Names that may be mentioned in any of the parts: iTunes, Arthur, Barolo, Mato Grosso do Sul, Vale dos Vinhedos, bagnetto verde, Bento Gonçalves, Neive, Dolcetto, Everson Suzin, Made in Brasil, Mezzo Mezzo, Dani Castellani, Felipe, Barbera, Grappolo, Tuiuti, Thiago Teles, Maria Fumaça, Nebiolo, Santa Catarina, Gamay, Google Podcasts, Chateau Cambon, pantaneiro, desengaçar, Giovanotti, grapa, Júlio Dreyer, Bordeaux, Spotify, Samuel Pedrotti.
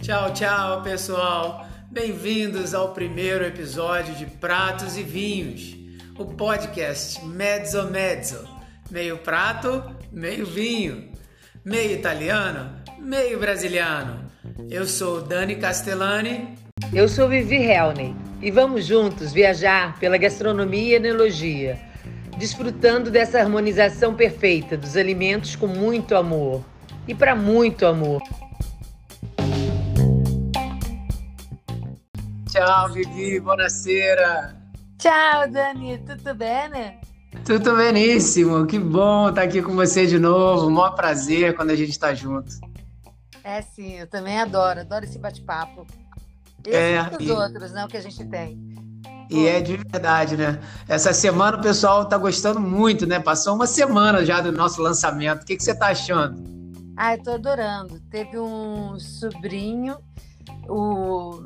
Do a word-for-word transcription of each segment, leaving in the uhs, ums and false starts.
Tchau, tchau, pessoal! Bem-vindos ao primeiro episódio de Pratos e Vinhos, o podcast Mezzo Mezzo, meio prato, meio vinho, meio italiano, meio brasiliano. Eu sou Dani Castellani. Eu sou Vivi Helney e vamos juntos viajar pela gastronomia e enologia, desfrutando dessa harmonização perfeita dos alimentos com muito amor e para muito amor. Tchau, Vivi, buonasera. Tchau, Dani, tudo bem, né? Tudo beníssimo, que bom estar aqui com você de novo, o maior prazer quando a gente está junto. É sim, eu também adoro, adoro esse bate-papo. Esse é, e os outros, né, o que a gente tem. E hum. é de verdade, né? Essa semana o pessoal está gostando muito, né? Passou uma semana já do nosso lançamento, o que, que você está achando? Ah, eu estou adorando, teve um sobrinho, o...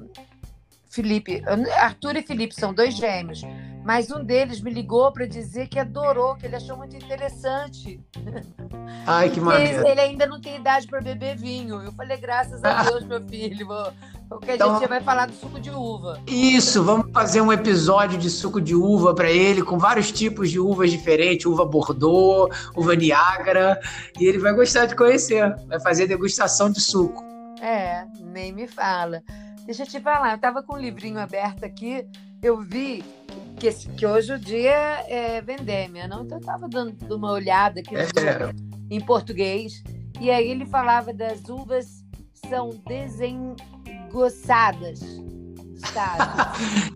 Felipe, Arthur e Felipe são dois gêmeos, mas um deles me ligou para dizer que adorou, que ele achou muito interessante. Ai, que maravilha. Ele ainda não tem idade para beber vinho. Eu falei, graças a Deus, meu filho. Qualquer então, dia vai falar do suco de uva. Isso, vamos fazer um episódio de suco de uva para ele, com vários tipos de uvas diferentes, uva Bordeaux, uva Niágara, e ele vai gostar de conhecer, vai fazer degustação de suco. É, nem me fala. Deixa eu te falar, eu estava com um livrinho aberto aqui, eu vi que, esse, que hoje o dia é vendêmia, não? Então eu estava dando uma olhada aqui no livro, em português, e aí ele falava das uvas são desengoçadas.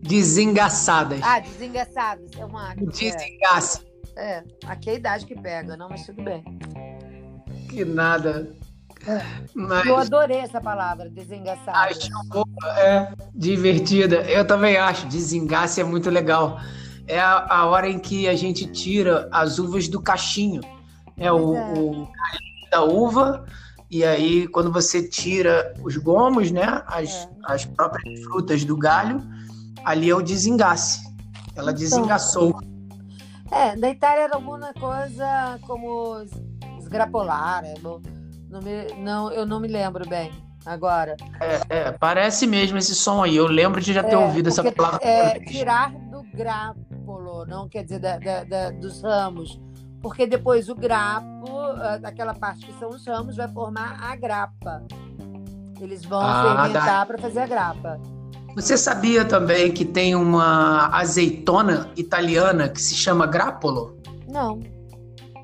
Desengaçadas. Ah, desengaçadas. É uma... Desengaça. É, é, aqui é a idade que pega, não, mas tudo bem. Que nada... Mas... Eu adorei essa palavra, desengaçada. Acho boa, é divertida. Eu também acho, desengace é muito legal. É a, a hora em que a gente tira as uvas do cachinho. É o, é o cachinho da uva, e aí quando você tira os gomos, né, as, é. as próprias frutas do galho, ali é o desengace. Ela então, desengaçou. É, da Itália era alguma coisa como esgrapolar, é bom. Não me, não, eu não me lembro bem agora. É, é, parece mesmo esse som aí. Eu lembro de já ter é, ouvido essa palavra. É, tirar do grappolo, não quer dizer da, da, da, dos ramos. Porque depois o grapo, aquela parte que são os ramos, vai formar a grapa. Eles vão ah, fermentar para fazer a grapa. Você sabia também que tem uma azeitona italiana que se chama Grappolo? Não.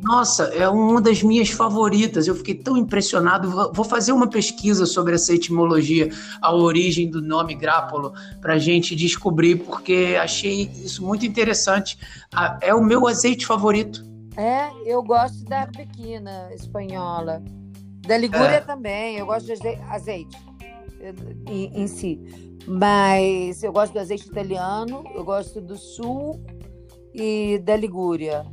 Nossa, é uma das minhas favoritas. Eu fiquei tão impressionado. Vou fazer uma pesquisa sobre essa etimologia, a origem do nome Grappolo, para a gente descobrir, porque achei isso muito interessante. É o meu azeite favorito. É, eu gosto da pequina espanhola. Da Ligúria é. também. Eu gosto de azeite em, em si. Mas eu gosto do azeite italiano, eu gosto do sul e da Ligúria.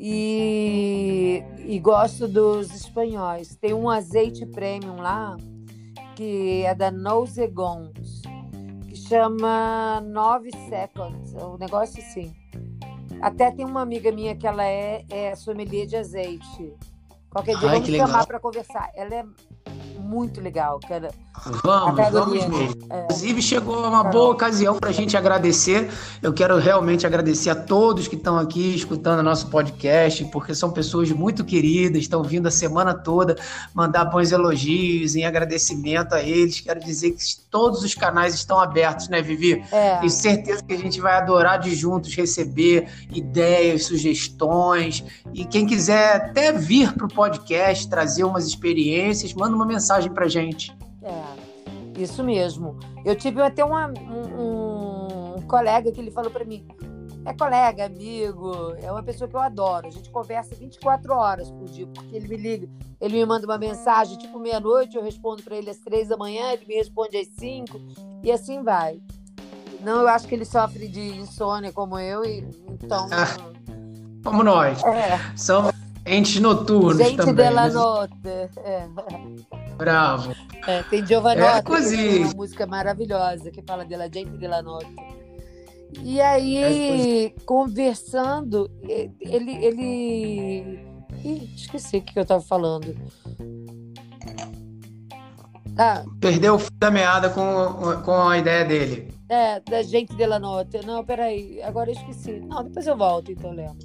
E, e gosto dos espanhóis. Tem um azeite premium lá que é da Nozegons, que chama Nove seconds, um negócio assim. Até tem uma amiga minha que ela é, é sommelier de azeite. Qualquer dia Ai, vamos chamar para conversar. Ela é muito legal, cara. Vamos, vamos mesmo. É. Inclusive, chegou uma Caramba. boa ocasião para a gente agradecer. Eu quero realmente agradecer a todos que estão aqui escutando o nosso podcast, porque são pessoas muito queridas, estão vindo a semana toda mandar bons elogios em agradecimento a eles. Quero dizer que todos os canais estão abertos, né, Vivi? É. Tenho certeza que a gente vai adorar de juntos receber ideias, sugestões. E quem quiser até vir para o podcast, trazer umas experiências, manda uma mensagem para a gente. É, isso mesmo. Eu tive até uma, um, um colega que ele falou para mim, é colega, amigo, é uma pessoa que eu adoro, a gente conversa vinte e quatro horas por dia, porque ele me liga, ele me manda uma mensagem, tipo meia-noite, eu respondo para ele às três da manhã, ele me responde às cinco, e assim vai. Não, eu acho que ele sofre de insônia como eu, e então... Como nós. É. Somos entes noturnos gente também. Gente della notte. É. Bravo. É, tem Giovanotti, é, que é uma música maravilhosa que fala dela, gente della notte. E aí, é, conversando, ele, ele... Ih, esqueci o que eu tava falando. Ah, perdeu o fio da meada com, com a ideia dele. É, da gente dela nota. Não, peraí, agora eu esqueci. Não, depois eu volto, então, lembro.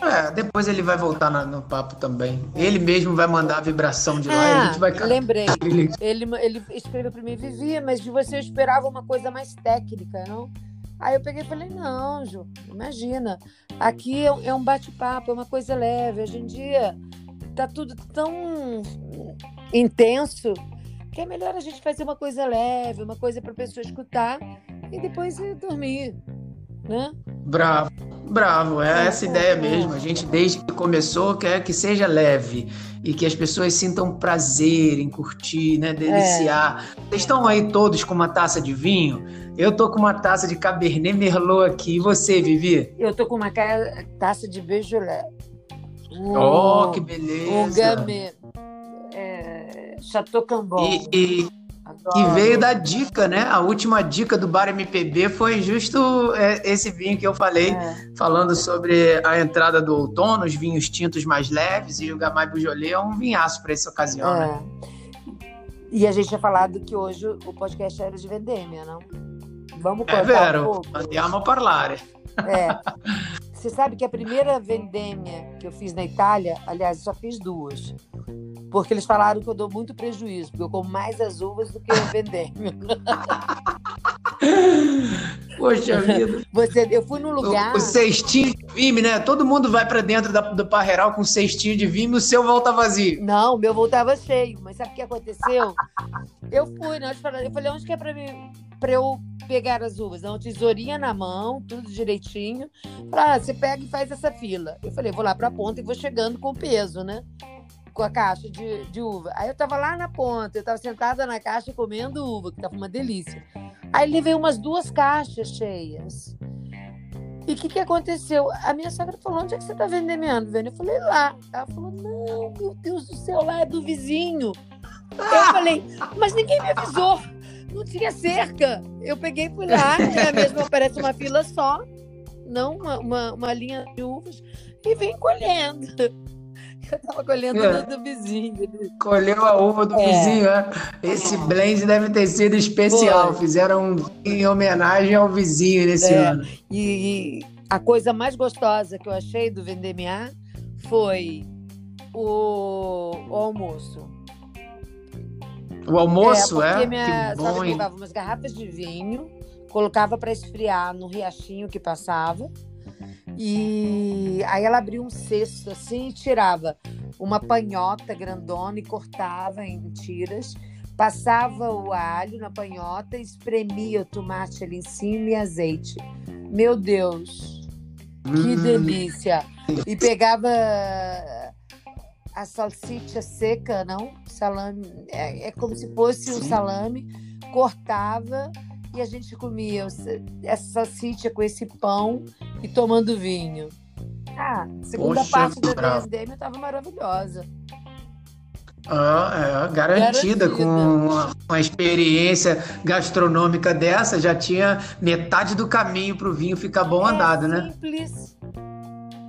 É, depois ele vai voltar no, no papo também. Ele mesmo vai mandar a vibração de lá ah, e a gente vai... lembrei. Ele, ele escreveu pra mim, Vivi, mas de você eu esperava uma coisa mais técnica, não? Aí eu peguei e falei, não, Ju, imagina. Aqui é, é um bate-papo, é uma coisa leve. Hoje em dia tá tudo tão intenso que é melhor a gente fazer uma coisa leve, uma coisa pra pessoa escutar e depois ir dormir, né? Bravo, bravo, é essa ideia mesmo. A gente, desde que começou, quer que seja leve e que as pessoas sintam prazer em curtir, né? Deliciar. É. Vocês estão aí todos com uma taça de vinho? Eu tô com uma taça de Cabernet Merlot aqui. E você, Vivi? Eu tô com uma taça de Beaujolais. Oh, oh, que beleza! Um Gamay, é, Chateau Cambon. E, e... E veio da dica, né? A última dica do Bar M P B foi justo esse vinho que eu falei, é. falando sobre a entrada do outono, os vinhos tintos mais leves, e o Gamay Beaujolais é um vinhaço para essa ocasião, é. né? E a gente tinha falado que hoje o podcast era de vendemmia, não? Vamos contar é vero, um pouco. Andiamo parlare. É. Você sabe que a primeira vendemmia que eu fiz na Itália, aliás, eu só fiz duas, porque eles falaram que eu dou muito prejuízo, porque eu como mais as uvas do que a vendemmia. Poxa vida. Você, eu fui num lugar... O, o cestinho de vime, né? Todo mundo vai para dentro da, do Parreiral com um cestinho de vime, o seu volta vazio. Não, o meu voltava cheio, mas sabe o que aconteceu? Eu fui, nós falamos, eu falei, onde que é para mim... para eu pegar as uvas, não, tesourinha na mão, tudo direitinho, pra, ah, você pega e faz essa fila. Eu falei, vou lá pra ponta e vou chegando com o peso, né, com a caixa de, de uva. Aí eu tava lá na ponta, eu tava sentada na caixa comendo uva, que tava uma delícia. Aí levei umas duas caixas cheias. E o que que aconteceu? A minha sogra falou, onde é que você tá vendendo, velho? Eu falei, lá. Ela falou, não, meu Deus do céu, lá é do vizinho. Eu falei, mas ninguém me avisou. Não tinha cerca. Eu peguei por lá, é a mesma, parece uma fila só, não uma, uma, uma linha de uvas, e vim colhendo. Eu tava colhendo é. do vizinho. Colheu a uva do é. vizinho, né? Esse é. blend deve ter sido especial. Boa. Fizeram um em homenagem ao vizinho nesse é. ano. E, e a coisa mais gostosa que eu achei do vendemmia foi o, o almoço. O almoço, é? Porque é? minha que sogra levava umas garrafas de vinho, colocava para esfriar no riachinho que passava, e aí ela abria um cesto assim e tirava uma panhota grandona e cortava em tiras, passava o alho na panhota, espremia o tomate ali em cima e azeite. Meu Deus, que hum. delícia! E pegava... a salsicha seca, não? Salame. É, é como se fosse um salame. Cortava e a gente comia essa salsicha com esse pão e tomando vinho. Ah, a segunda Poxa, parte da pandemia estava maravilhosa. Ah, é, garantida, garantida. Com uma, uma experiência gastronômica dessa, já tinha metade do caminho para o vinho ficar bom é andado, né? Simples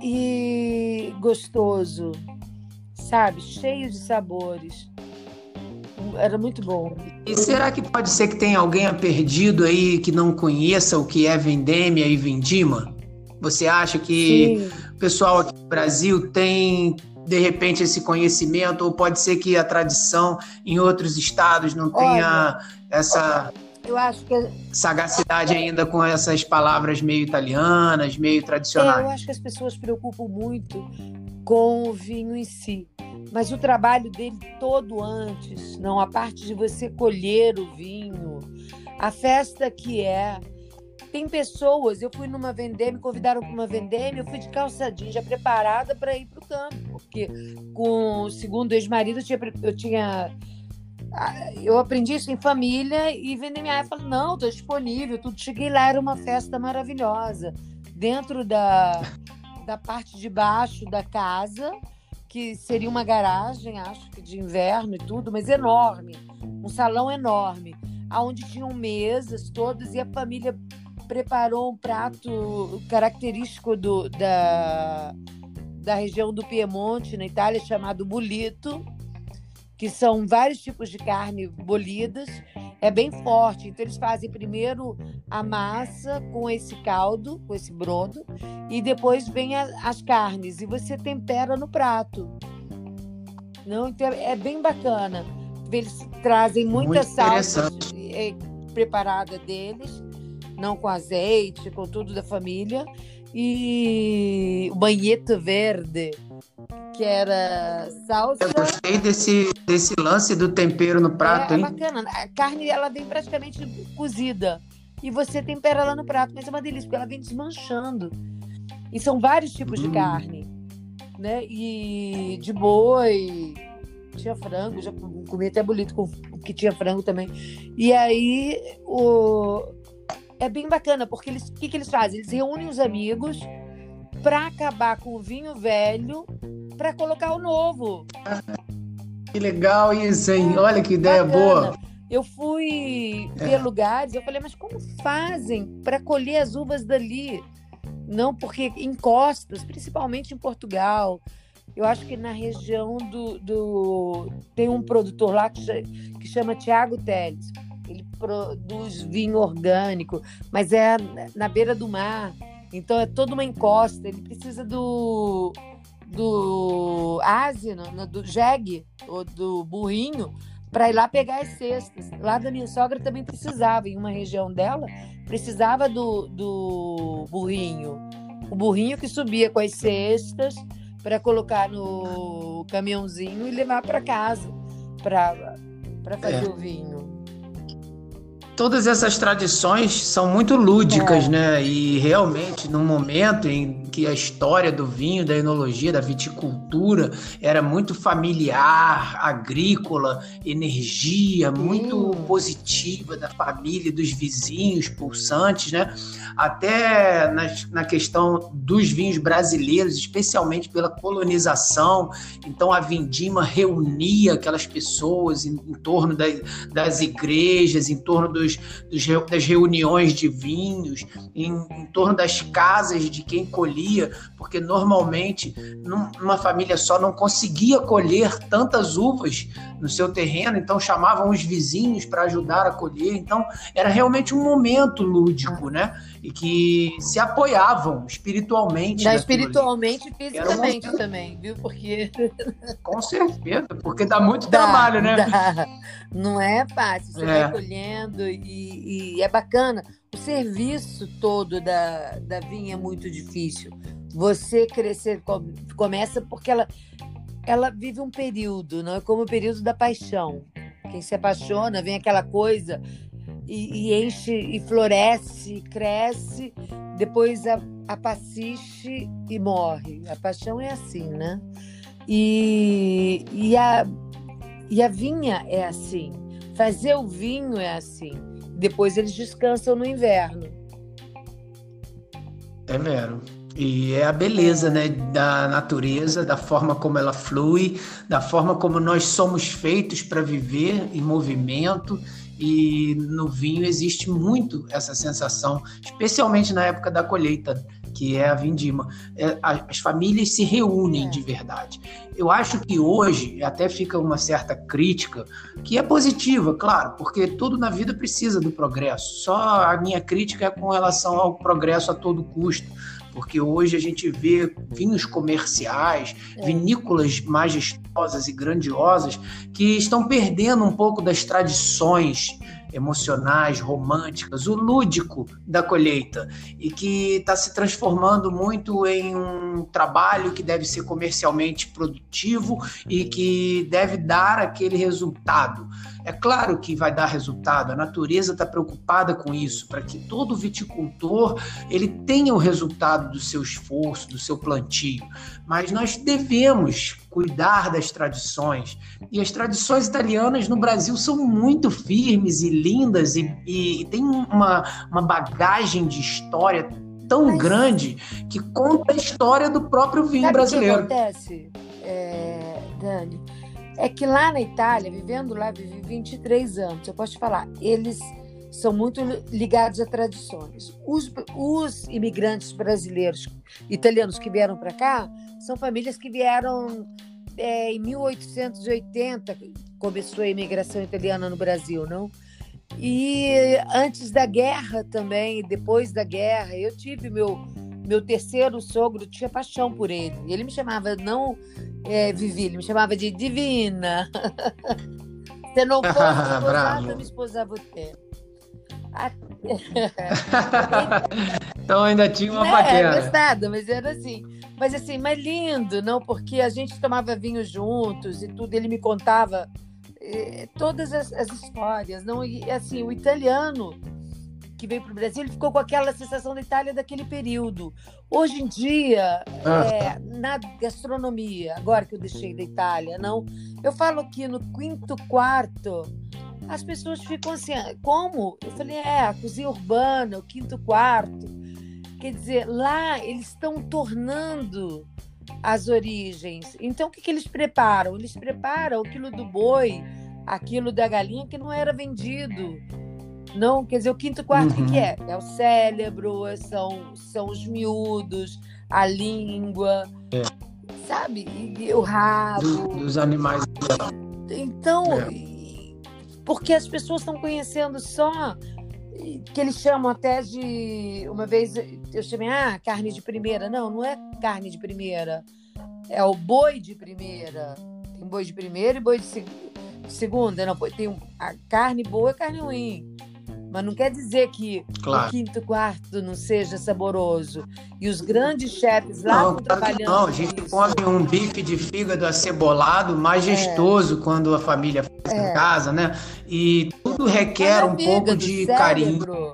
e gostoso. Sabe, cheio de sabores. Era muito bom. E será que pode ser que tenha alguém perdido aí que não conheça o que é vendemmia e vindima? Você acha que Sim. o pessoal aqui no Brasil tem, de repente, esse conhecimento? Ou pode ser que a tradição em outros estados não tenha Olha, essa eu acho que... sagacidade ainda com essas palavras meio italianas, meio tradicionais? Eu acho que as pessoas se preocupam muito com o vinho em si, mas o trabalho dele todo antes, não, a parte de você colher o vinho, a festa que é. Tem pessoas, eu fui numa vendemmia, me convidaram para uma vendemmia, eu fui de calça jeans, já preparada para ir para o campo, porque com o segundo ex-marido eu tinha, eu tinha eu aprendi isso em família, e vendemmia falou, não, estou disponível, tudo. Cheguei lá, era uma festa maravilhosa, dentro da da parte de baixo da casa, que seria uma garagem, acho que de inverno e tudo, mas enorme, um salão enorme, onde tinham mesas todas, e a família preparou um prato característico do, da, da região do Piemonte, na Itália, chamado bolito, que são vários tipos de carne bolidas. É bem forte, então eles fazem primeiro a massa com esse caldo, com esse brodo, e depois vem a, as carnes, e você tempera no prato. Não, então é bem bacana. Eles trazem muita salsa de, preparada deles, não com azeite, com tudo da família, e o bagnetto verde, que era salsa. Eu gostei desse, desse lance do tempero no prato, é, hein? É bacana. A carne, ela vem praticamente cozida, e você tempera ela no prato, mas é uma delícia, porque ela vem desmanchando. E são vários tipos hum. de carne, né? E de boi, tinha frango, já comi até bolito com, que tinha frango também. E aí, o... é bem bacana, porque eles, o que, que eles fazem? Eles reúnem os amigos para acabar com o vinho velho, para colocar o novo. Que legal isso, hein? Olha que ideia bacana. Boa. Eu fui é. ver lugares, eu falei, mas como fazem para colher as uvas dali? Não, porque em costas, principalmente em Portugal, eu acho que na região do... do... tem um produtor lá que, que chama Thiago Teles. Ele produz vinho orgânico, mas é na beira do mar, então é toda uma encosta. Ele precisa do... do asino, do jegue, ou do burrinho, para ir lá pegar as cestas. Lá da minha sogra também precisava, em uma região dela, precisava do, do burrinho. O burrinho que subia com as cestas para colocar no caminhãozinho e levar para casa, para para fazer é. o vinho. Todas essas tradições são muito lúdicas, é. né? E realmente, num momento em que a história do vinho, da enologia, da viticultura era muito familiar, agrícola, energia muito hum. positiva da família, dos vizinhos, pulsantes, né? Até nas, na questão dos vinhos brasileiros, especialmente pela colonização. Então, a vindima reunia aquelas pessoas em, em torno da, das igrejas, em torno dos, dos, das reuniões de vinhos, em, em torno das casas de quem colhia, porque normalmente uma família só não conseguia colher tantas uvas no seu terreno, então chamavam os vizinhos para ajudar a colher. Então era realmente um momento lúdico, né? E que se apoiavam espiritualmente. Não, espiritualmente e fisicamente um... também, viu? Porque... Com certeza, porque dá muito dá, trabalho, né? Dá. Não é fácil, você é. vai colhendo e, e é bacana. O serviço todo da, da vinha é muito difícil. Você crescer com, começa porque ela, ela vive um período, não é como o período da paixão. Quem se apaixona, vem aquela coisa e, e enche, e floresce, e cresce, depois a, a paciche e morre. A paixão é assim, né? E, e, a, e a vinha é assim. Fazer o vinho é assim. Depois eles descansam no inverno. É mero. E é a beleza, né, da natureza, da forma como ela flui, da forma como nós somos feitos para viver em movimento. E no vinho existe muito essa sensação, especialmente na época da colheita, que é a vindima. As famílias se reúnem de verdade. Eu acho que hoje até fica uma certa crítica, que é positiva, claro, porque tudo na vida precisa do progresso. Só a minha crítica é com relação ao progresso a todo custo, porque hoje a gente vê vinhos comerciais, vinícolas majestosas e grandiosas, que estão perdendo um pouco das tradições emocionais, românticas, o lúdico da colheita, e que está se transformando muito em um trabalho que deve ser comercialmente produtivo e que deve dar aquele resultado. É claro que vai dar resultado, a natureza está preocupada com isso, para que todo viticultor ele tenha o resultado do seu esforço, do seu plantio, mas nós devemos cuidar das tradições, e as tradições italianas no Brasil são muito firmes e lindas, e, e tem uma, uma bagagem de história tão mas, grande, que conta a história do próprio vinho brasileiro. O que acontece, é, Dani, é que lá na Itália, vivendo lá, vivi vinte e três anos, eu posso te falar, eles são muito ligados a tradições. Os, os imigrantes brasileiros, italianos que vieram para cá, são famílias que vieram é, em mil oitocentos e oitenta, começou a imigração italiana no Brasil, não? E antes da guerra também, depois da guerra, eu tive meu, meu terceiro sogro, tinha paixão por ele. Ele me chamava, não é, Vivi, ele me chamava de Divina. Você não pode esposar, não me esposar você. Então ainda tinha uma paquera. É, gostado, mas era assim. Mas assim, mas lindo, não? Porque a gente tomava vinho juntos e tudo, ele me contava eh, todas as, as histórias, não? E assim, o italiano que veio para o Brasil, ele ficou com aquela sensação da Itália daquele período. Hoje em dia, ah. é, na gastronomia, agora que eu deixei da Itália, não? Eu falo aqui no quinto quarto, as pessoas ficam assim, como? Eu falei, é, a cozinha urbana, o quinto quarto. Quer dizer, lá eles estão tornando as origens. Então, o que, que eles preparam? Eles preparam aquilo do boi, aquilo da galinha que não era vendido. Não, quer dizer, o quinto quarto, o uhum. que, que é? É o cérebro, são, são os miúdos, a língua, é. sabe? E o rabo. Do, dos animais. Então... É. Porque as pessoas estão conhecendo só, que eles chamam até de... Uma vez eu chamei, ah, carne de primeira. Não, não é carne de primeira. É o boi de primeira. Tem boi de primeira e boi de seg... segunda. Não, tem um... a carne boa e carne ruim. Mas não quer dizer que claro. o quinto quarto não seja saboroso. E os grandes chefes lá não, estão trabalhando. Não, a gente isso. come um bife de fígado acebolado majestoso é. quando a família faz é. em casa, né? E tudo requer é um fígado, pouco de cérebro.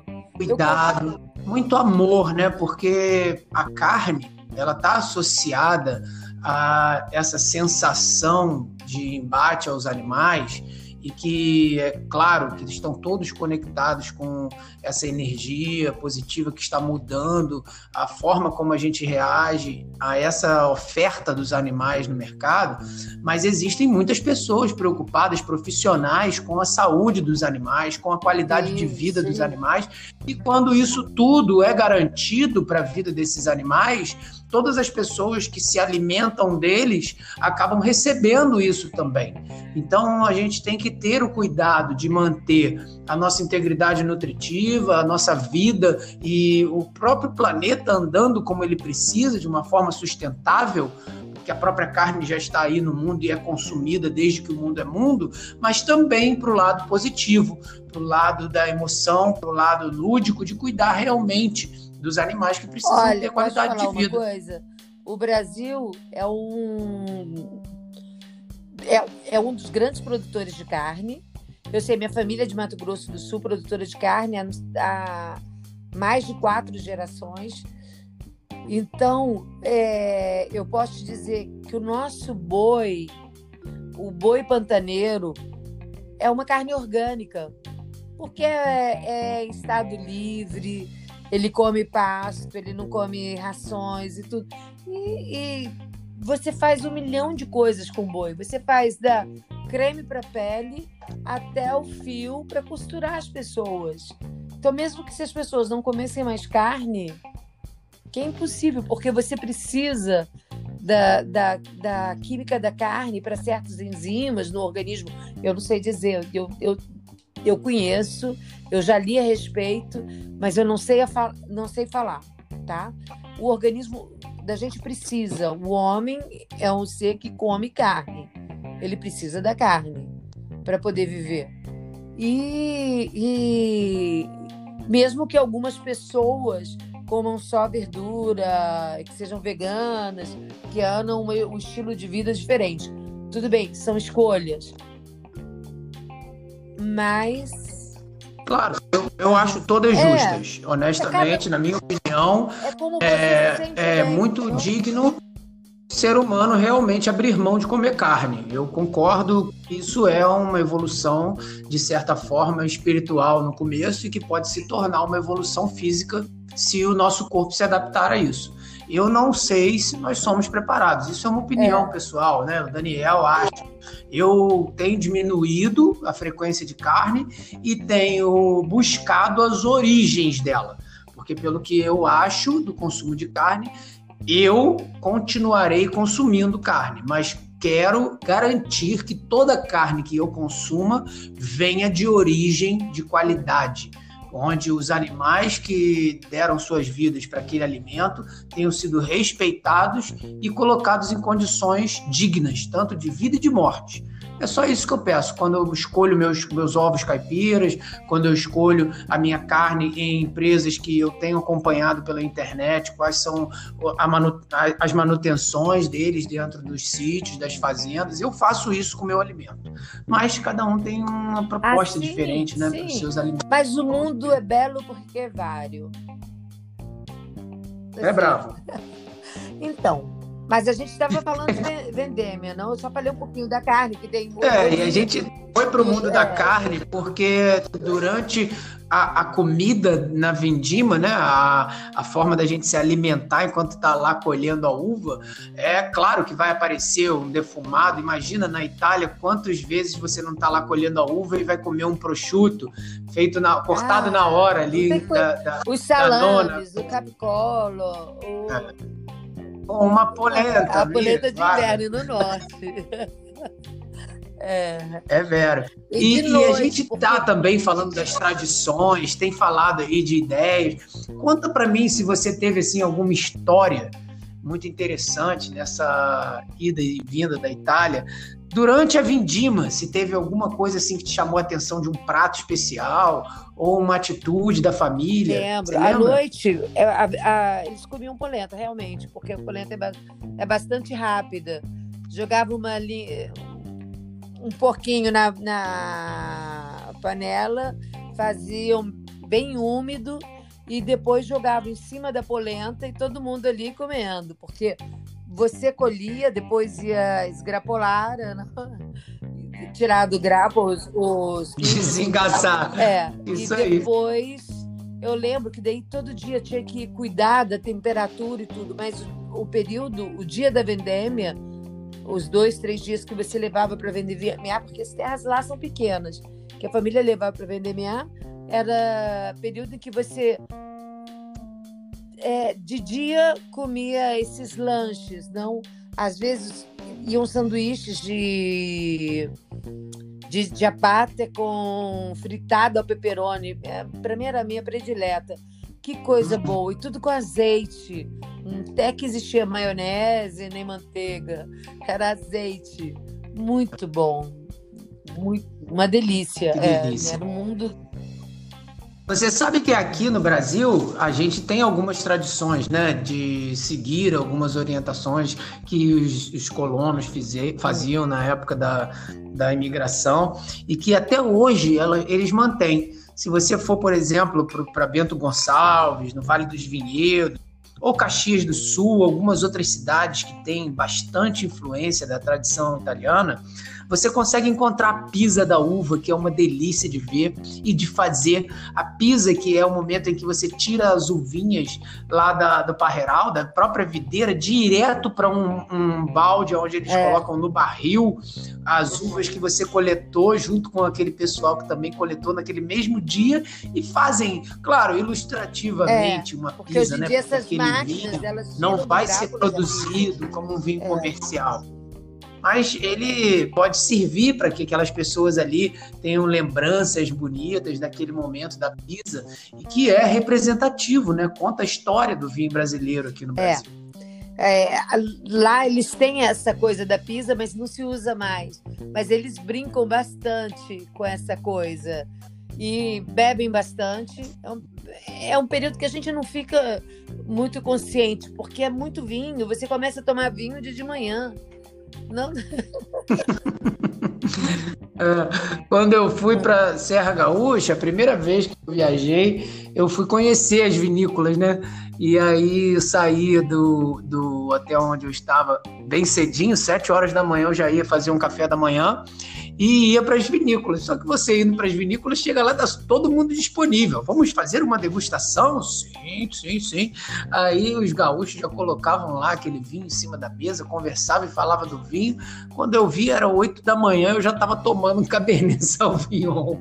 carinho, cuidado, muito amor, né? Porque a carne, ela está associada a essa sensação de embate aos animais. E que é claro que eles estão todos conectados com essa energia positiva que está mudando a forma como a gente reage a essa oferta dos animais no mercado, mas existem muitas pessoas preocupadas, profissionais, com a saúde dos animais, com a qualidade sim, de vida sim. dos animais, e quando isso tudo é garantido para a vida desses animais, todas as pessoas que se alimentam deles acabam recebendo isso também. Então, a gente tem que ter o cuidado de manter a nossa integridade nutritiva, a nossa vida e o próprio planeta andando como ele precisa, de uma forma sustentável, porque a própria carne já está aí no mundo e é consumida desde que o mundo é mundo, mas também para o lado positivo, para o lado da emoção, para o lado lúdico, de cuidar realmente dos animais que precisam Olha, ter qualidade de vida. Olha, posso falar uma coisa? O Brasil é um, é, é um dos grandes produtores de carne. Eu sei, minha família é de Mato Grosso do Sul, produtora de carne há, há mais de quatro gerações. Então, é, eu posso te dizer que o nosso boi, o boi pantaneiro, é uma carne orgânica, porque é, é estado livre. Ele come pasto, ele não come rações e tudo. E, e você faz um milhão de coisas com boi. Você faz da creme para pele até o fio para costurar as pessoas. Então, mesmo que se as pessoas não comessem mais carne, que é impossível, porque você precisa da, da, da química da carne para certas enzimas no organismo. Eu não sei dizer, eu... eu Eu conheço, eu já li a respeito, mas eu não sei, a fa- não sei falar, tá? O organismo da gente precisa. O homem é um ser que come carne. Ele precisa da carne para poder viver. E, e mesmo que algumas pessoas comam só verdura, que sejam veganas, que amam um estilo de vida diferente. Tudo bem, são escolhas. Mas... Claro, eu, eu acho todas justas. É, honestamente, é cada... na minha opinião, é, como é, se é muito então. digno o ser humano realmente abrir mão de comer carne. Eu concordo que isso é uma evolução, de certa forma, espiritual no começo e que pode se tornar uma evolução física se o nosso corpo se adaptar a isso. eu não sei se nós somos preparados. Isso é uma opinião é. pessoal, né? O Daniel acha. Eu tenho diminuído a frequência de carne e tenho buscado as origens dela. Porque pelo que eu acho do consumo de carne, eu continuarei consumindo carne, mas quero garantir que toda carne que eu consuma venha de origem de qualidade, onde os animais que deram suas vidas para aquele alimento tenham sido respeitados e colocados em condições dignas, tanto de vida e de morte. É só isso que eu peço. Quando eu escolho meus, meus ovos caipiras, quando eu escolho a minha carne em empresas que eu tenho acompanhado pela internet, quais são a manu, as manutenções deles dentro dos sítios, das fazendas, eu faço isso com o meu alimento. Mas cada um tem uma proposta ah, sim, diferente, né, para os seus alimentos. Mas o mundo é belo porque é vário. É bravo. Então... Mas a gente estava falando de vendêmia, não? Eu só falei um pouquinho da carne, que tem... É, e a gente foi para o mundo é. da carne porque durante a, a comida na vindima, né, a, a forma da gente se alimentar enquanto está lá colhendo a uva, é claro que vai aparecer um defumado. Imagina na Itália quantas vezes você não está lá colhendo a uva e vai comer um prosciutto feito na, cortado ah, na hora ali. Da, da, os salames, da nona. O capicola, o... É. Uma polenta. A polenta de inverno no norte. É, é vero. E, e, longe, e a gente está porque... também falando das tradições, tem falado aí de ideias. Conta para mim se você teve assim, alguma história muito interessante nessa ida e vinda da Itália. Durante a vindima, se teve alguma coisa assim que te chamou a atenção de um prato especial ou uma atitude da família? Lembro. À noite, a, a, eles comiam polenta, realmente, porque a polenta é, ba- é bastante rápida. Jogava uma li- um porquinho na, na panela, faziam bem úmido e depois jogavam em cima da polenta e todo mundo ali comendo, porque... Você colhia, depois ia esgrapolar, não? Tirar do grapo os... os... Desengaçar. É, isso aí. E depois, aí. eu lembro que daí todo dia tinha que cuidar da temperatura e tudo, mas o, o período, o dia da vendêmia, os dois, três dias que você levava para vendêmia, porque as terras lá são pequenas, que a família levava para vendêmia, era período em que você... É, de dia comia esses lanches, não? Às vezes iam sanduíches de, de, de apata com fritada ao pepperoni. É, para mim era a minha predileta. Que coisa boa! E tudo com azeite. Até que existia maionese, nem manteiga. Era azeite. Muito bom. Muito, uma delícia. Que delícia. É, era um mundo... Você sabe que aqui no Brasil a gente tem algumas tradições, né, de seguir algumas orientações que os, os colonos fize, faziam na época da, da imigração e que até hoje ela, eles mantêm. Se você for, por exemplo, para Bento Gonçalves, no Vale dos Vinhedos, ou Caxias do Sul, algumas outras cidades que têm bastante influência da tradição italiana, você consegue encontrar a pisa da uva, que é uma delícia de ver e de fazer. A pisa, que é o momento em que você tira as uvinhas lá da, do parreiral, da própria videira, direto para um, um balde, onde eles é. colocam no barril as uvas que você coletou, junto com aquele pessoal que também coletou naquele mesmo dia, e fazem, claro, ilustrativamente é, uma pisa, né? Porque essas máquinas, elas não vai ser produzido como um vinho é. comercial. Mas ele pode servir para que aquelas pessoas ali tenham lembranças bonitas daquele momento da pisa, e que é representativo, né? Conta a história do vinho brasileiro aqui no Brasil. É, é, lá eles têm essa coisa da pisa, mas não se usa mais. Mas eles brincam bastante com essa coisa e bebem bastante. É um, é um período que a gente não fica muito consciente, porque é muito vinho. Você começa a tomar vinho de, de manhã. Não. Quando eu fui para Serra Gaúcha, a primeira vez que eu viajei, eu fui conhecer as vinícolas, né? E aí eu saí do, do hotel onde eu estava bem cedinho, sete horas da manhã eu já ia fazer um café da manhã e ia para as vinícolas. Só que você indo para as vinícolas, chega lá, tá todo mundo disponível. Vamos fazer uma degustação? Sim, sim, sim. Aí os gaúchos já colocavam lá aquele vinho em cima da mesa, conversavam e falavam do vinho. Quando eu vi, era oito da manhã, eu já estava tomando um Cabernet Sauvignon.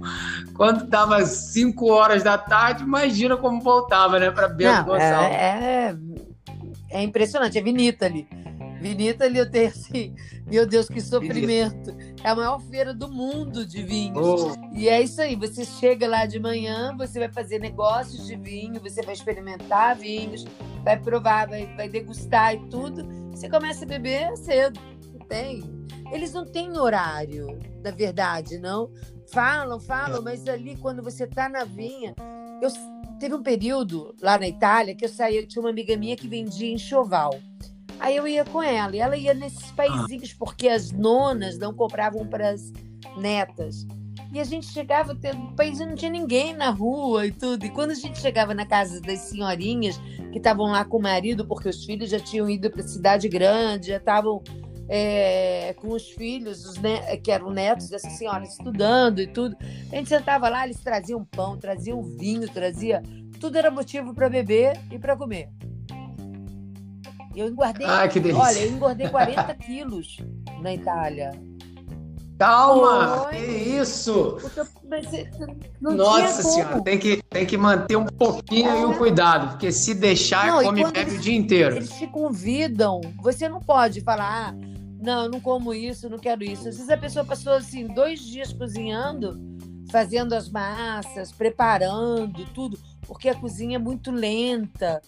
Quando dava cinco horas da tarde, imagina como voltava, né, para Bento Gonçalves. É, é impressionante, é Vinitaly. Vinitaly, eu tenho assim, meu Deus, que sofrimento. É a maior feira do mundo de vinhos. Oh. E é isso aí, você chega lá de manhã, você vai fazer negócios de vinho, você vai experimentar vinhos, vai provar, vai, vai degustar e tudo. Você começa a beber cedo, não tem. Eles não têm horário, na verdade, não. Falam, falam, mas ali quando você tá na vinha... Eu, teve um período lá na Itália que eu saí, eu tinha uma amiga minha que vendia enxoval. Aí eu ia com ela, e ela ia nesses paizinhos, porque as nonas não compravam para as netas. E a gente chegava, no país não tinha ninguém na rua e tudo. E quando a gente chegava na casa das senhorinhas, que estavam lá com o marido, porque os filhos já tinham ido para a cidade grande, já estavam é, com os filhos, os ne- que eram netos dessas senhoras, estudando e tudo. A gente sentava lá, eles traziam pão, traziam vinho, trazia... Tudo era motivo para beber e para comer. Eu engordei, ah, que delícia. Olha, eu engordei quarenta quilos na Itália. Calma, Oi, que isso! Não Nossa Senhora, tem que, tem que manter um pouquinho é. e um cuidado, porque se deixar, não, come e bebe eles, o dia inteiro. Eles te convidam, você não pode falar, ah, não, eu não como isso, não quero isso. Às vezes a pessoa passou assim, dois dias cozinhando, fazendo as massas, preparando tudo, porque a cozinha é muito lenta.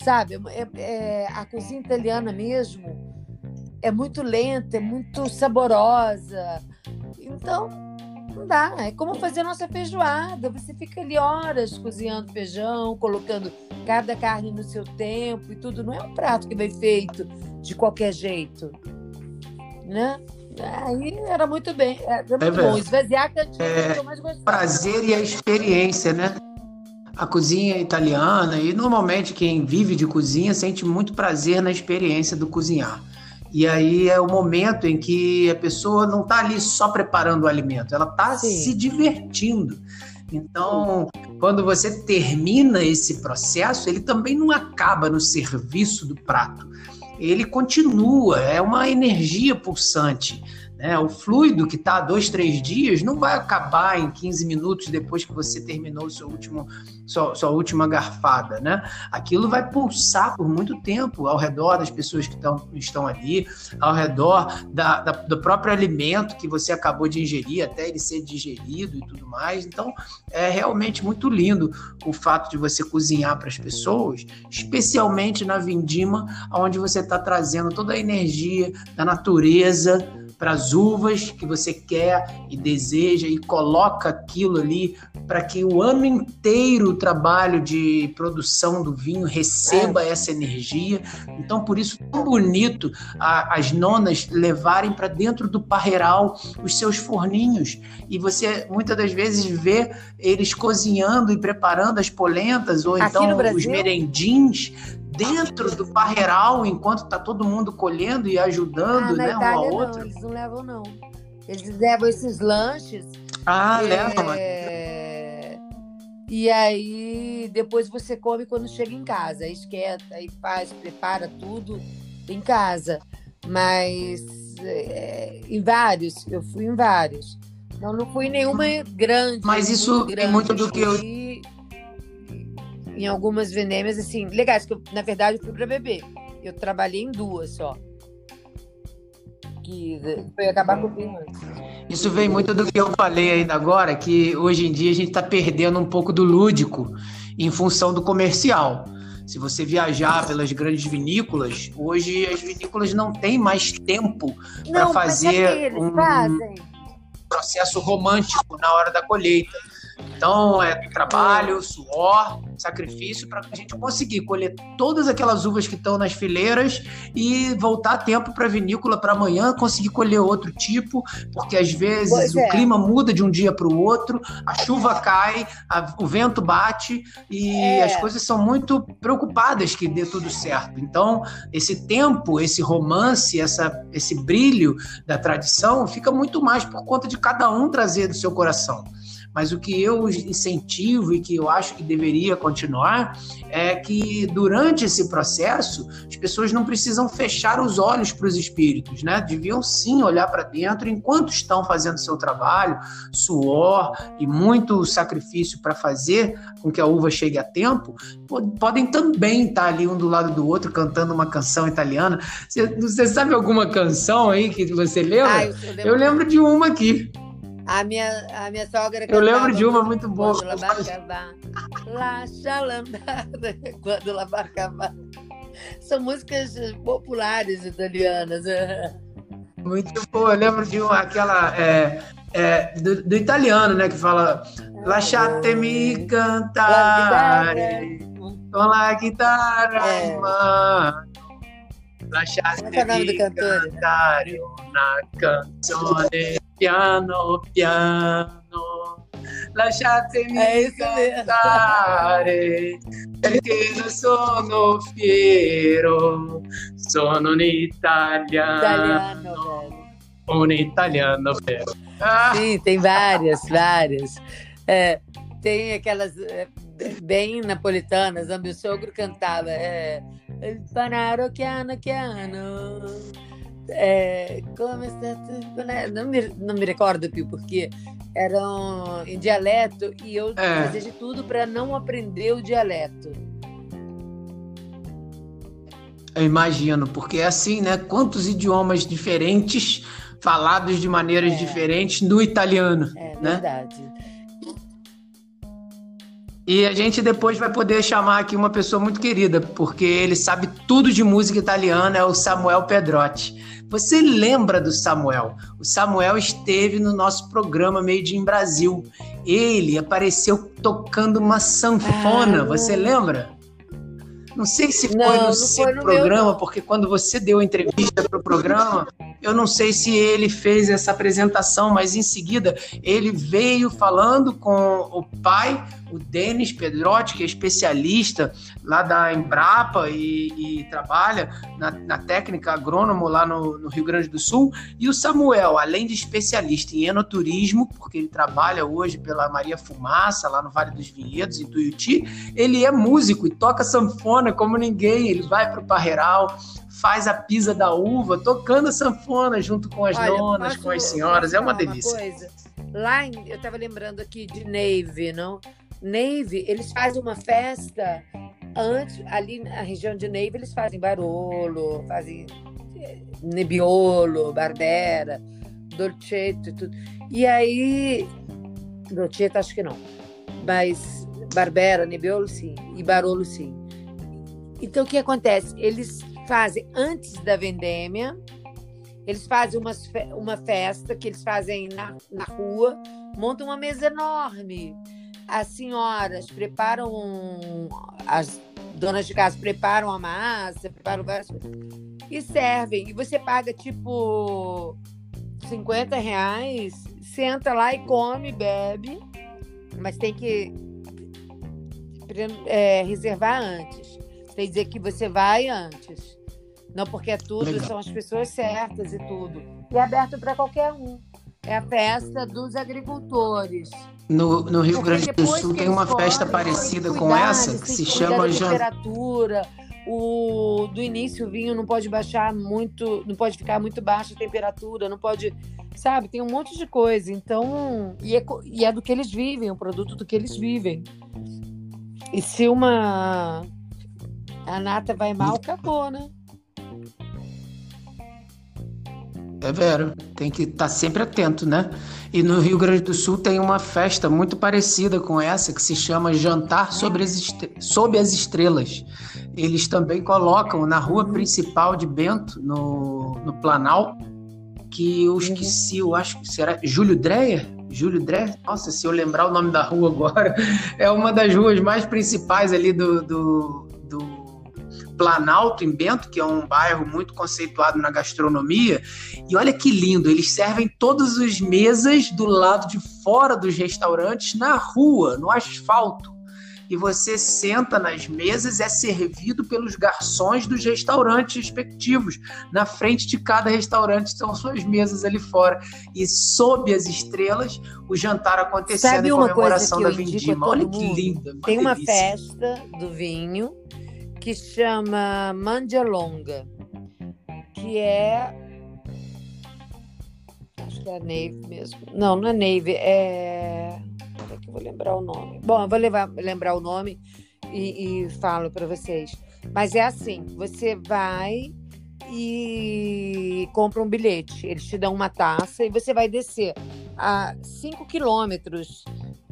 Sabe, é, é, a cozinha italiana mesmo é muito lenta, é muito saborosa. Então, não dá. É como fazer a nossa feijoada. Você fica ali horas cozinhando feijão, colocando cada carne no seu tempo e tudo. Não é um prato que vem feito de qualquer jeito. Né? Aí era muito bem. Era muito é bom. Esvaziar a cantina é que eu mais gostava. Prazer e a experiência, né? A cozinha italiana, e normalmente quem vive de cozinha sente muito prazer na experiência do cozinhar. E aí é o momento em que a pessoa não está ali só preparando o alimento, ela está se divertindo. Então, quando você termina esse processo, ele também não acaba no serviço do prato. Ele continua, é uma energia pulsante. É, o fluido que está há dois, três dias não vai acabar em quinze minutos depois que você terminou seu último, sua, sua última garfada, né? Aquilo vai pulsar por muito tempo ao redor das pessoas que tão, estão ali, ao redor da, da, do próprio alimento que você acabou de ingerir, até ele ser digerido e tudo mais. Então, é realmente muito lindo o fato de você cozinhar para as pessoas, especialmente na vindima, onde você está trazendo toda a energia da natureza para as uvas que você quer e deseja e coloca aquilo ali para que o ano inteiro o trabalho de produção do vinho receba essa energia. Então, por isso, tão bonito a, as nonas levarem para dentro do parreiral os seus forninhos. E você, muitas das vezes, vê eles cozinhando e preparando as polentas ou então os merendins dentro do parreiral, enquanto está todo mundo colhendo e ajudando, ah, né, um ao outro. Não, eles não levam, não. Eles levam esses lanches. Ah, é... levam. É... E aí, depois você come quando chega em casa. Aí esquenta e faz, prepara tudo em casa. Mas é... em vários, eu fui em vários. Não, não fui em nenhuma grande. Mas isso grande, é muito do que eu... Em algumas vendêmias, assim, legais, que eu, na verdade, eu fui para beber. Eu trabalhei em duas só. Que foi acabar com o vinho. Isso vem muito do que eu falei ainda agora, que hoje em dia a gente está perdendo um pouco do lúdico em função do comercial. Se você viajar pelas grandes vinícolas, hoje as vinícolas não têm mais tempo para fazer um processo romântico na hora da colheita. Então é trabalho, suor, sacrifício para a gente conseguir colher todas aquelas uvas que estão nas fileiras e voltar a tempo para a vinícola para amanhã conseguir colher outro tipo, porque às vezes pois o é. clima muda de um dia para o outro, a chuva cai, a, o vento bate e é. as coisas são muito preocupadas que dê tudo certo. Então esse tempo, esse romance, essa, esse brilho da tradição fica muito mais por conta de cada um trazer do seu coração. Mas o que eu incentivo e que eu acho que deveria continuar é que durante esse processo as pessoas não precisam fechar os olhos para os espíritos, né? Deviam sim olhar para dentro enquanto estão fazendo seu trabalho, suor e muito sacrifício para fazer com que a uva chegue a tempo, podem também estar ali um do lado do outro cantando uma canção italiana. Você, você sabe alguma canção aí que você lembra? Ai, eu lembro de uma aqui. A minha, a minha sogra... Eu lembro de uma muito boa. Quando ela barcava, lá xalambada, quando ela barcava. São músicas populares italianas. Muito boa. Eu lembro de uma, aquela... É, é, do, do italiano, né? Que fala... Lasciatemi cantare con la guitarra in mano. Lasciatemi cantare una canzone. Piano, piano, lasciatemi é cantare, perché non sono fiero, sono un italiano, italiano un italiano vero. Ah. Sim, tem várias, várias. É, tem aquelas é, bem napolitanas, o meu sogro cantava é, Il panaro chiano chiano. É, como está, não, me, não me recordo porque eram em dialeto e eu é. fazia de tudo para não aprender o dialeto. Eu imagino, porque é assim, né? Quantos idiomas diferentes falados de maneiras é. diferentes no italiano. É, né? Verdade. E a gente depois vai poder chamar aqui uma pessoa muito querida, porque ele sabe tudo de música italiana, é o Samuel Pedrotti. Você lembra do Samuel? O Samuel esteve no nosso programa Made in Brasil. Ele apareceu tocando uma sanfona, ah, você lembra? Não sei se foi não, no seu foi no programa, meu... porque quando você deu a entrevista para o programa, eu não sei se ele fez essa apresentação, mas em seguida ele veio falando com o pai, o Denis Pedrotti, que é especialista lá da Embrapa e, e trabalha na, na técnica agrônomo lá no, no Rio Grande do Sul. E o Samuel, além de especialista em enoturismo, porque ele trabalha hoje pela Maria Fumaça, lá no Vale dos Vinhedos, em Tuiuti, ele é músico e toca sanfona como ninguém. Ele vai para o Parreiral, faz a pisa da uva, tocando a sanfona junto com as Olha, donas, com as senhoras. É uma delícia. Uma coisa. Lá, em, eu estava lembrando aqui de Neive, não? Neive, eles fazem uma festa antes, ali na região de Neive, eles fazem Barolo, fazem Nebiolo, Barbera, Dolcetto e tudo. E aí, Dolcetto acho que não, mas Barbera, Nebiolo sim, e Barolo sim. Então o que acontece? Eles fazem antes da vendêmia, eles fazem uma, uma festa que eles fazem na, na rua, montam uma mesa enorme. As senhoras preparam, um, as donas de casa preparam a massa, preparam várias coisas e servem. E você paga tipo cinquenta reais, senta lá e come, bebe, mas tem que é, reservar antes. Tem que dizer que você vai antes. Não, porque é tudo, Legal. São as pessoas certas e tudo. E é aberto para qualquer um. É a festa dos agricultores. No, no Rio Porque Grande do Sul tem uma correm, festa parecida cuidar, com essa, que se chama... A temperatura, o, do início o vinho não pode baixar muito, não pode ficar muito baixa a temperatura, não pode... Sabe, tem um monte de coisa, então... E é, e é do que eles vivem, o produto do que eles vivem. E se uma... A nata vai mal, acabou, né? É vero, tem que estar sempre atento, né? E no Rio Grande do Sul tem uma festa muito parecida com essa, que se chama Jantar sobre as, Estre... sobre as Estrelas. Eles também colocam na rua principal de Bento, no, no Planalto, que eu esqueci, eu acho que será Júlio Dreyer? Júlio Dreyer? Nossa, se eu lembrar o nome da rua agora, é uma das ruas mais principais ali do, do, do Planalto, em Bento, que é um bairro muito conceituado na gastronomia. E olha que lindo, eles servem todas as mesas do lado de fora dos restaurantes, na rua, no asfalto. E você senta nas mesas, é servido pelos garçons dos restaurantes respectivos. Na frente de cada restaurante estão suas mesas ali fora. E sob as estrelas, o jantar acontecendo. Sabe, em comemoração da vindima. Olha que linda. Uma Tem uma delícia. Festa do vinho que chama Mandelonga, que é... Acho que é a Neive mesmo. Não, não é Neive, é... que eu vou lembrar o nome. Bom, eu vou levar, lembrar o nome e, e falo para vocês. Mas é assim, você vai e compra um bilhete. Eles te dão uma taça e você vai descer a cinco quilômetros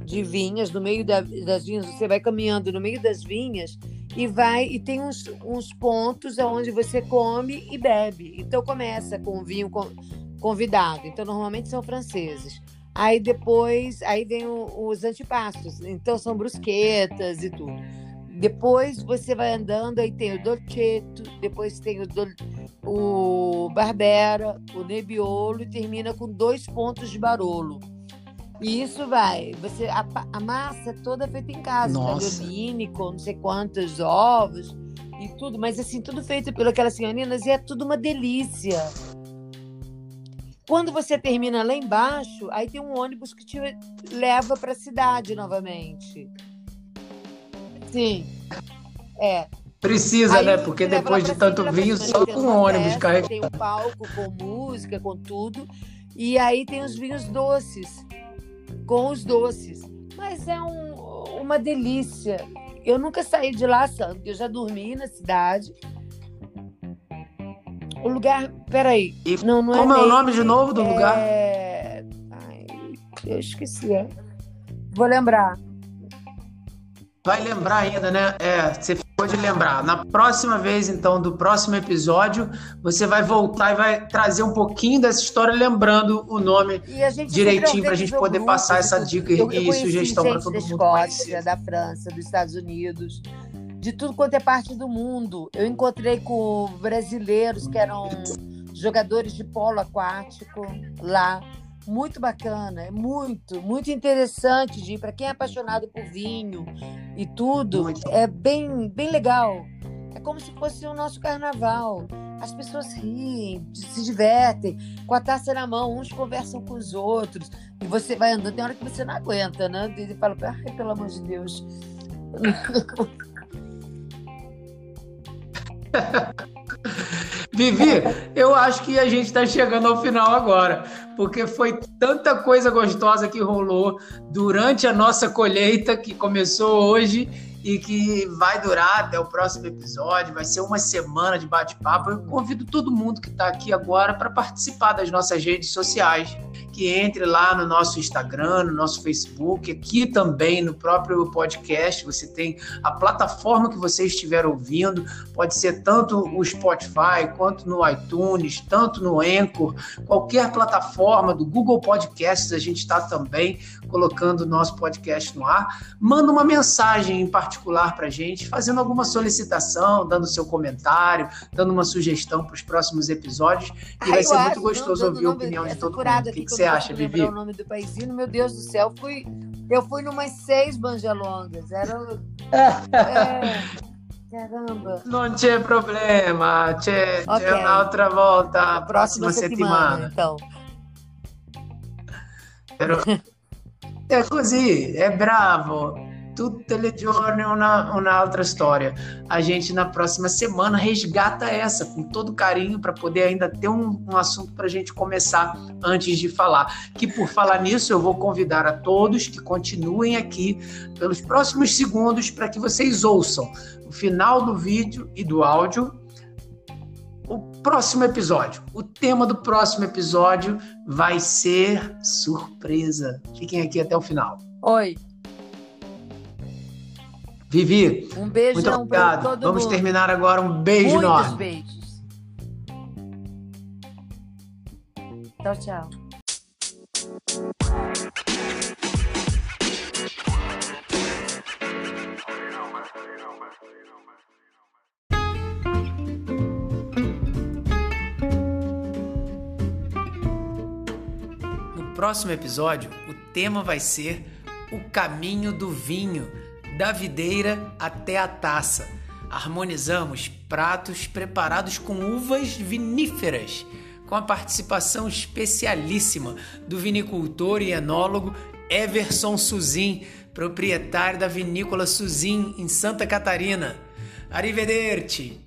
de vinhas, no meio da, das vinhas. Você vai caminhando no meio das vinhas e vai e tem uns, uns pontos onde você come e bebe. Então começa com o vinho convidado. Então normalmente são franceses. Aí depois, aí vem o, os antepastos, então são brusquetas e tudo. Depois você vai andando, aí tem o Dolcetto, depois tem o, do, o Barbera, o Nebiolo, e termina com dois pontos de Barolo. E isso vai, você, a, a massa toda feita em casa, raviolini, com não sei quantos ovos e tudo, mas assim, tudo feito pelas senhorinas e é tudo uma delícia. Quando você termina lá embaixo, aí tem um ônibus que te leva para a cidade novamente. Sim. É. Precisa, aí, né? Porque depois de tanto vinho, só com um ônibus carregado. Tem um palco com música, com tudo. E aí tem os vinhos doces, com os doces. Mas é um, uma delícia. Eu nunca saí de lá, Santo. Eu já dormi na cidade. O lugar... Peraí. Não, não é como é o nome de novo do é... lugar? Ai, eu esqueci. É? Vou lembrar. Vai lembrar ainda, né? É, você ficou de lembrar. Na próxima vez, então, do próximo episódio, você vai voltar e vai trazer um pouquinho dessa história, lembrando o nome direitinho para a gente poder passar essa dica eu, e eu sugestão para todo mundo. Da Escócia, da França, dos Estados Unidos... de tudo quanto é parte do mundo. Eu encontrei com brasileiros que eram jogadores de polo aquático lá. Muito bacana, é muito, muito interessante de ir. Para quem é apaixonado por vinho e tudo, muito. É bem, bem legal. É como se fosse o nosso carnaval. As pessoas riem, se divertem, com a taça na mão, uns conversam com os outros. E você vai andando, tem hora que você não aguenta, né? E fala, ai, pelo amor de Deus. Vivi, eu acho que a gente está chegando ao final agora, porque foi tanta coisa gostosa que rolou durante a nossa colheita que começou hoje e que vai durar até o próximo episódio, vai ser uma semana de bate-papo. Eu convido todo mundo que está aqui agora para participar das nossas redes sociais, que entre lá no nosso Instagram, no nosso Facebook, aqui também no próprio podcast, você tem a plataforma que você estiver ouvindo, pode ser tanto o Spotify, quanto no iTunes, tanto no Anchor, qualquer plataforma do Google Podcasts, a gente está também colocando o nosso podcast no ar. Manda uma mensagem em particular para a gente, fazendo alguma solicitação, dando seu comentário, dando uma sugestão para os próximos episódios, e vai ser muito gostoso ouvir a opinião de todo mundo. O que você acha, Vivi? O nome do paizinho, meu Deus do céu, fui, eu fui numas seis banjalongas, era... é... Caramba. Não c'è problema, c'è, okay. c'è un'altra volta, próxima, próxima settimana. settimana. Então. Però... é così, é bravo. Tutte le giorni una, un'altra storia. A gente, na próxima semana, resgata essa com todo carinho para poder ainda ter um, um assunto para a gente começar antes de falar. Que, por falar nisso, eu vou convidar a todos que continuem aqui pelos próximos segundos para que vocês ouçam o final do vídeo e do áudio. O próximo episódio, o tema do próximo episódio vai ser surpresa. Fiquem aqui até o final. Oi. Vivi, um beijo muito obrigado. Todo Vamos mundo. terminar agora. Um beijo Muitos enorme. Beijos. Tchau, tchau. No próximo episódio, o tema vai ser o caminho do vinho, da videira até a taça. Harmonizamos pratos preparados com uvas viníferas, com a participação especialíssima do vinicultor e enólogo Everson Suzin, proprietário da vinícola Suzin, em Santa Catarina. Arrivederci!